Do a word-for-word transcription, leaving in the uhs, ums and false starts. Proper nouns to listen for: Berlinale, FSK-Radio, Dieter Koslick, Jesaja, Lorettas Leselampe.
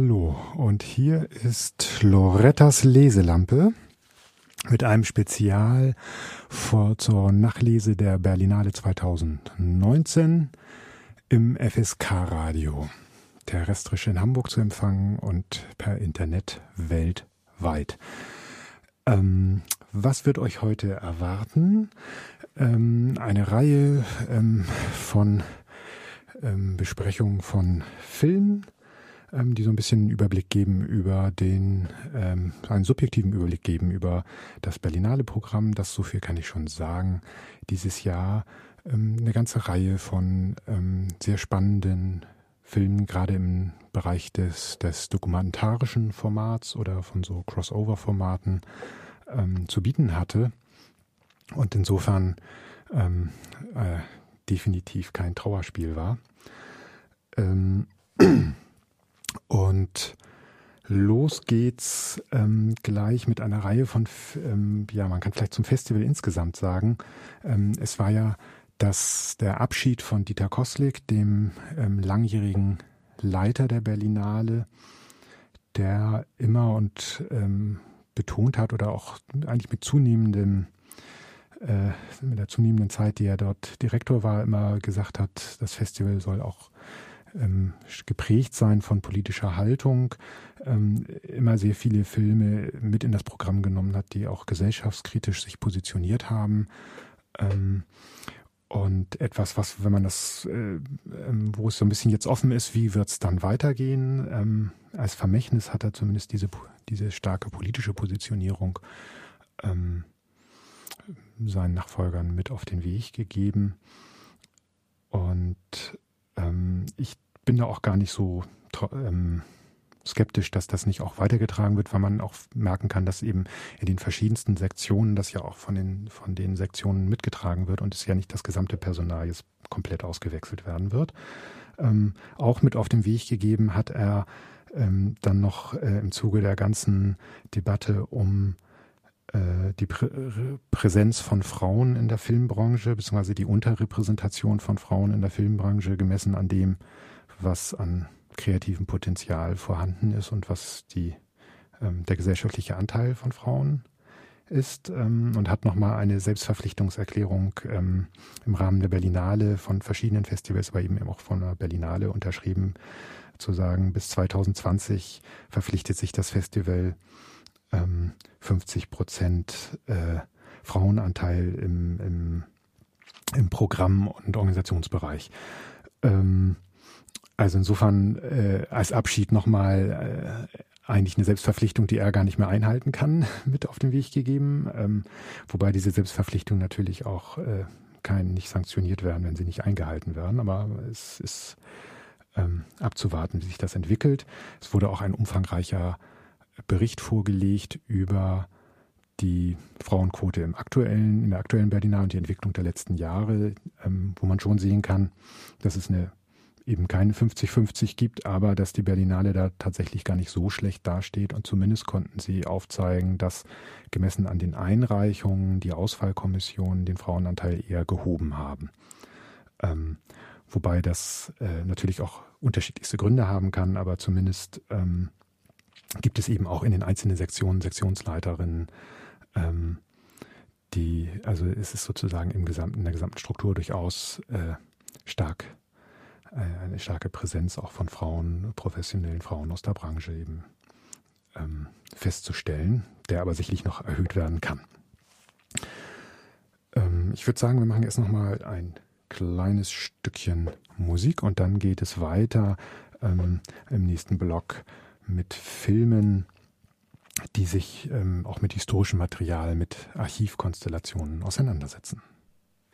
Hallo, und hier ist Lorettas Leselampe mit einem Spezial vor, zur Nachlese der Berlinale zweitausendneunzehn im F S K-Radio. Terrestrisch in Hamburg zu empfangen und per Internet weltweit. Ähm, was wird euch heute erwarten? Ähm, eine Reihe ähm, von ähm, Besprechungen von Filmen, die so ein bisschen einen Überblick geben über den, ähm, einen subjektiven Überblick geben über das Berlinale-Programm, das, so viel kann ich schon sagen, dieses Jahr ähm, eine ganze Reihe von ähm, sehr spannenden Filmen, gerade im Bereich des, des dokumentarischen Formats oder von so Crossover-Formaten ähm, zu bieten hatte. Und insofern ähm, äh, definitiv kein Trauerspiel war. Ähm, Und los geht's ähm, gleich mit einer Reihe von, ähm, ja, man kann vielleicht zum Festival insgesamt sagen, ähm, es war ja das, der Abschied von Dieter Koslick, dem ähm, langjährigen Leiter der Berlinale, der immer und ähm, betont hat oder auch eigentlich mit zunehmendem, äh, mit der zunehmenden Zeit, die er dort Direktor war, immer gesagt hat, das Festival soll auch geprägt sein von politischer Haltung, immer sehr viele Filme mit in das Programm genommen hat, die auch gesellschaftskritisch sich positioniert haben. Und etwas, was, wenn man das, wo es so ein bisschen jetzt offen ist, wie wird es dann weitergehen? Als Vermächtnis hat er zumindest diese, diese starke politische Positionierung seinen Nachfolgern mit auf den Weg gegeben. Und ich bin da auch gar nicht so ähm, skeptisch, dass das nicht auch weitergetragen wird, weil man auch merken kann, dass eben in den verschiedensten Sektionen das ja auch von den, von den Sektionen mitgetragen wird und es ja nicht das gesamte Personal jetzt komplett ausgewechselt werden wird. Ähm, auch mit auf den Weg gegeben hat er ähm, dann noch äh, im Zuge der ganzen Debatte um die Prä- Präsenz von Frauen in der Filmbranche, beziehungsweise die Unterrepräsentation von Frauen in der Filmbranche, gemessen an dem, was an kreativem Potenzial vorhanden ist und was die, ähm, der gesellschaftliche Anteil von Frauen ist, ähm, und hat nochmal eine Selbstverpflichtungserklärung ähm, im Rahmen der Berlinale von verschiedenen Festivals, aber eben auch von der Berlinale unterschrieben, zu sagen, bis zweitausendzwanzig verpflichtet sich das Festival, fünfzig Prozent äh, Frauenanteil im, im, im Programm- und Organisationsbereich. Ähm, also insofern äh, als Abschied nochmal äh, eigentlich eine Selbstverpflichtung, die er gar nicht mehr einhalten kann, mit auf den Weg gegeben. Ähm, wobei diese Selbstverpflichtung natürlich auch äh, kein, nicht sanktioniert werden, wenn sie nicht eingehalten werden. Aber es ist ähm, abzuwarten, wie sich das entwickelt. Es wurde auch ein umfangreicher Bericht vorgelegt über die Frauenquote im aktuellen, in der aktuellen Berlinale und die Entwicklung der letzten Jahre, ähm, wo man schon sehen kann, dass es eine, eben keine fünfzig fünfzig gibt, aber dass die Berlinale da tatsächlich gar nicht so schlecht dasteht. Und zumindest konnten sie aufzeigen, dass gemessen an den Einreichungen die Auswahlkommissionen den Frauenanteil eher gehoben haben. Ähm, wobei das äh, natürlich auch unterschiedlichste Gründe haben kann, aber zumindest ähm, gibt es eben auch in den einzelnen Sektionen Sektionsleiterinnen, ähm, die, also es ist sozusagen im gesamten, in der gesamten Struktur durchaus äh, stark, äh, eine starke Präsenz auch von Frauen, professionellen Frauen aus der Branche eben ähm, festzustellen, der aber sicherlich noch erhöht werden kann. Ähm, ich würde sagen, wir machen jetzt nochmal ein kleines Stückchen Musik und dann geht es weiter ähm, im nächsten Block mit Filmen, die sich ähm, auch mit historischem Material, mit Archivkonstellationen auseinandersetzen.